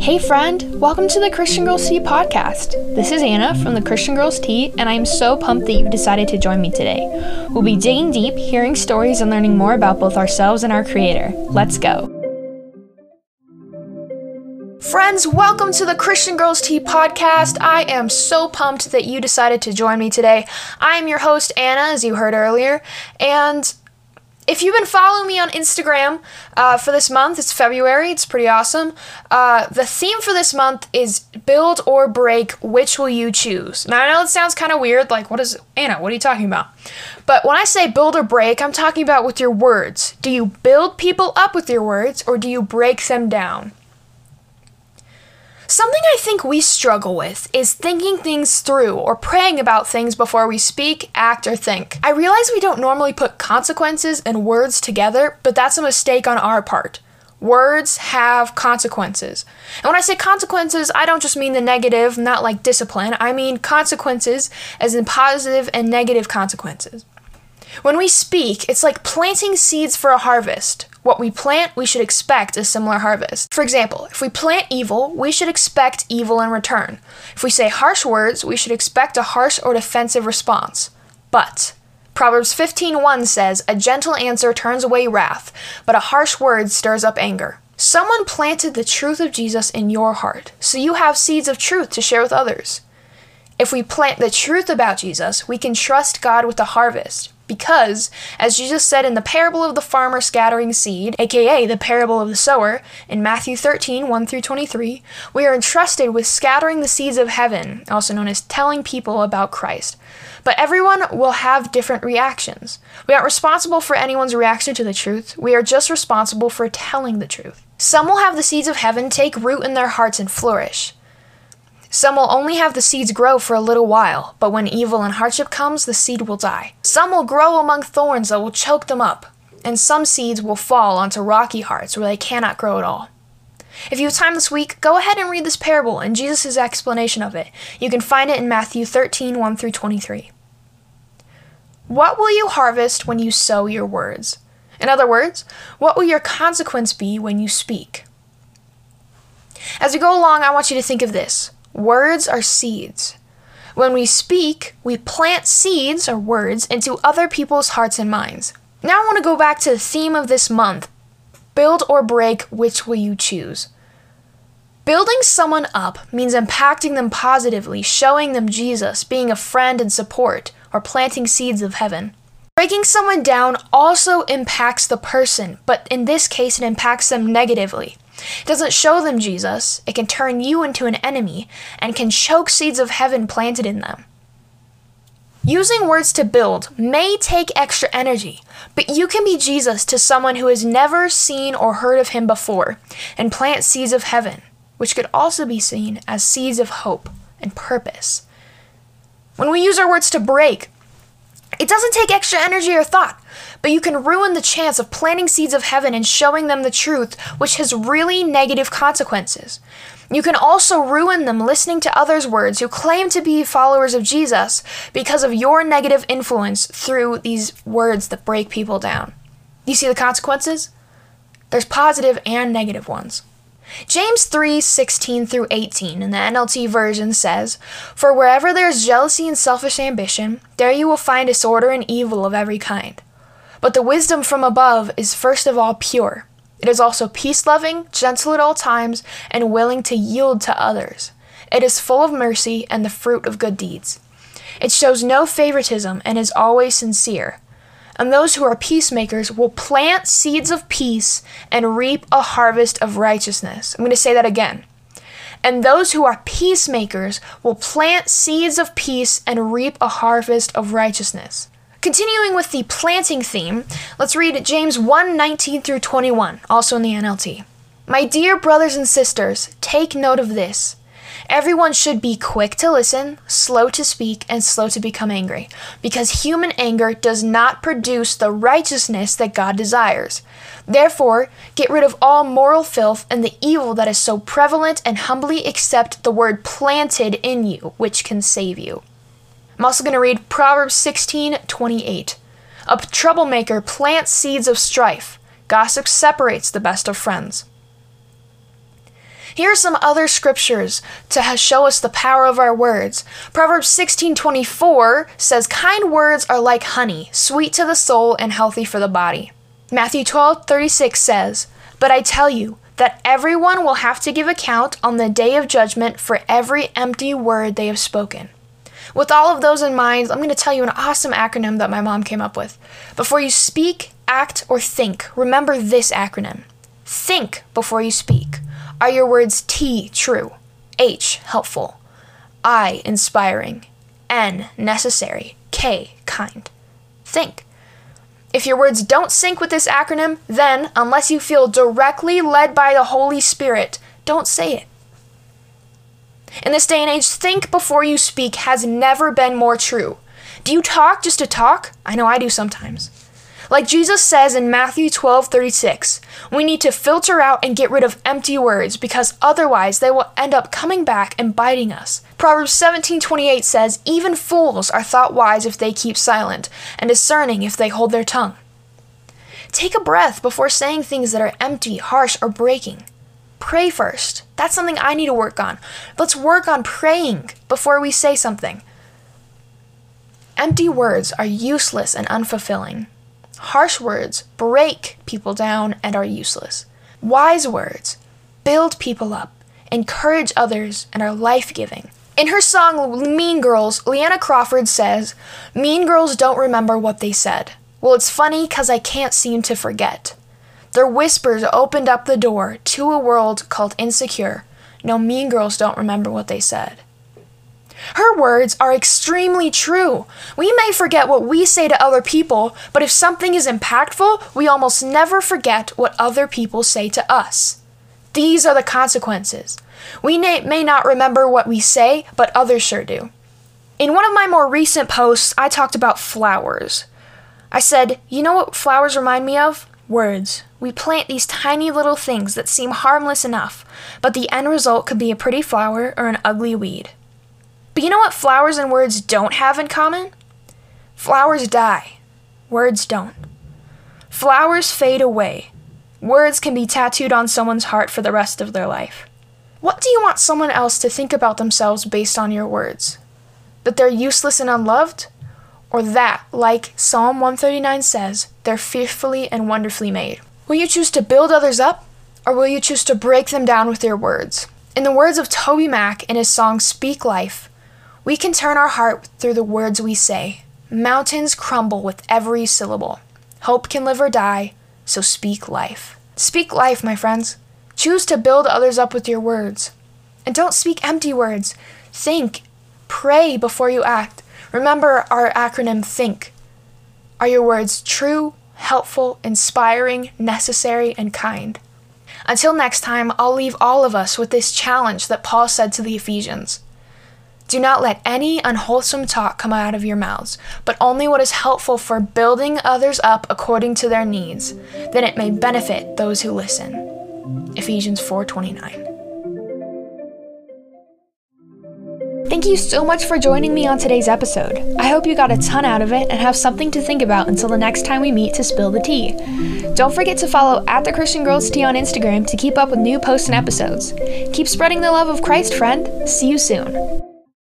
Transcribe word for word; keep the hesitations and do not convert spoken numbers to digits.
Hey friend, welcome to the Christian Girls Tea podcast. This is Anna from the Christian Girls Tea, and I am so pumped that you've decided to join me today. We'll be digging deep, hearing stories, and learning more about both ourselves and our Creator. Let's go. Friends, welcome to the Christian Girls Tea podcast. I am so pumped that you decided to join me today. I am your host, Anna, as you heard earlier, and if you've been following me on Instagram uh, for this month, it's February, it's pretty awesome. Uh, the theme for this month is build or break, which will you choose? Now, I know it sounds kind of weird, like, what is, Anna, what are you talking about? But when I say build or break, I'm talking about with your words. Do you build people up with your words, or do you break them down? Something I think we struggle with is thinking things through or praying about things before we speak, act, or think. I realize we don't normally put consequences and words together, but that's a mistake on our part. Words have consequences. And when I say consequences, I don't just mean the negative, not like discipline. I mean consequences as in positive and negative consequences. When we speak, it's like planting seeds for a harvest. What we plant, we should expect a similar harvest. For example, if we plant evil, we should expect evil in return. If we say harsh words, we should expect a harsh or defensive response. But Proverbs fifteen one says, "A gentle answer turns away wrath, but a harsh word stirs up anger." Someone planted the truth of Jesus in your heart, so you have seeds of truth to share with others. If we plant the truth about Jesus, we can trust God with the harvest. Because, as Jesus said in the parable of the farmer scattering seed, aka the parable of the sower, in Matthew thirteen, one through twenty-three, we are entrusted with scattering the seeds of heaven, also known as telling people about Christ. But everyone will have different reactions. We aren't responsible for anyone's reaction to the truth. We are just responsible for telling the truth. Some will have the seeds of heaven take root in their hearts and flourish. Some will only have the seeds grow for a little while, but when evil and hardship comes, the seed will die. Some will grow among thorns that will choke them up, and some seeds will fall onto rocky hearts where they cannot grow at all. If you have time this week, go ahead and read this parable and Jesus' explanation of it. You can find it in Matthew thirteen, one through twenty-three. What will you harvest when you sow your words? In other words, what will your consequence be when you speak? As we go along, I want you to think of this. Words are seeds. When we speak, we plant seeds, or words, into other people's hearts and minds. Now I want to go back to the theme of this month, build or break, which will you choose? Building someone up means impacting them positively, showing them Jesus, being a friend and support, or planting seeds of heaven. Breaking someone down also impacts the person, but in this case, it impacts them negatively. It doesn't show them Jesus, it can turn you into an enemy, and can choke seeds of heaven planted in them. Using words to build may take extra energy, but you can be Jesus to someone who has never seen or heard of him before, and plant seeds of heaven, which could also be seen as seeds of hope and purpose. When we use our words to break, it doesn't take extra energy or thought, but you can ruin the chance of planting seeds of heaven and showing them the truth, which has really negative consequences. You can also ruin them listening to others' words who claim to be followers of Jesus because of your negative influence through these words that break people down. You see the consequences? There's positive and negative ones. James three, sixteen through eighteen in the N L T version says, "For wherever there is jealousy and selfish ambition, there you will find disorder and evil of every kind. But the wisdom from above is first of all pure. It is also peace-loving, gentle at all times, and willing to yield to others. It is full of mercy and the fruit of good deeds. It shows no favoritism and is always sincere. And those who are peacemakers will plant seeds of peace and reap a harvest of righteousness." I'm going to say that again. "And those who are peacemakers will plant seeds of peace and reap a harvest of righteousness." Continuing with the planting theme, let's read James one, nineteen through twenty-one, also in the N L T. "My dear brothers and sisters, take note of this. Everyone should be quick to listen, slow to speak, and slow to become angry, because human anger does not produce the righteousness that God desires. Therefore, get rid of all moral filth and the evil that is so prevalent and humbly accept the word planted in you, which can save you." I'm also going to read Proverbs sixteen, twenty-eight. "A troublemaker plants seeds of strife. Gossip separates the best of friends." Here are some other scriptures to show us the power of our words. Proverbs sixteen twenty-four says, "Kind words are like honey, sweet to the soul and healthy for the body." Matthew twelve thirty-six says, "But I tell you that everyone will have to give account on the day of judgment for every empty word they have spoken." With all of those in mind, I'm going to tell you an awesome acronym that my mom came up with. Before you speak, act, or think, remember this acronym. Think before you speak. Are your words T, true, H, helpful, I, inspiring, N, necessary, K, kind? Think. If your words don't sync with this acronym, then, unless you feel directly led by the Holy Spirit, don't say it. In this day and age, think before you speak has never been more true. Do you talk just to talk? I know I do sometimes. Like Jesus says in Matthew twelve thirty-six, we need to filter out and get rid of empty words, because otherwise they will end up coming back and biting us. Proverbs seventeen twenty-eight says, "Even fools are thought wise if they keep silent, and discerning if they hold their tongue." Take a breath before saying things that are empty, harsh, or breaking. Pray first. That's something I need to work on. Let's work on praying before we say something. Empty words are useless and unfulfilling. Harsh words break people down and are useless. Wise words build people up, encourage others, and are life-giving. In her song, Mean Girls, Leanna Crawford says, "Mean girls don't remember what they said. Well, it's funny because I can't seem to forget. Their whispers opened up the door to a world called insecure. No, mean girls don't remember what they said." Her words are extremely true. We may forget what we say to other people, but if something is impactful, we almost never forget what other people say to us. These are the consequences. We may not remember what we say, but others sure do. In one of my more recent posts, I talked about flowers. I said, you know what flowers remind me of? Words. We plant these tiny little things that seem harmless enough, but the end result could be a pretty flower or an ugly weed. But you know what flowers and words don't have in common? Flowers die. Words don't. Flowers fade away. Words can be tattooed on someone's heart for the rest of their life. What do you want someone else to think about themselves based on your words? That they're useless and unloved? Or that, like Psalm one thirty-nine says, they're fearfully and wonderfully made? Will you choose to build others up, or will you choose to break them down with your words? In the words of TobyMac in his song Speak Life, we can turn our heart through the words we say. Mountains crumble with every syllable. Hope can live or die, so speak life. Speak life, my friends. Choose to build others up with your words. And don't speak empty words. Think. Pray before you act. Remember our acronym THINK. Are your words true, helpful, inspiring, necessary, and kind? Until next time, I'll leave all of us with this challenge that Paul said to the Ephesians. Do not let any unwholesome talk come out of your mouths, but only what is helpful for building others up according to their needs, that it may benefit those who listen. Ephesians four twenty-nine. Thank you so much for joining me on today's episode. I hope you got a ton out of it and have something to think about until the next time we meet to spill the tea. Don't forget to follow at the Christian Girls Tea on Instagram to keep up with new posts and episodes. Keep spreading the love of Christ, friend. See you soon.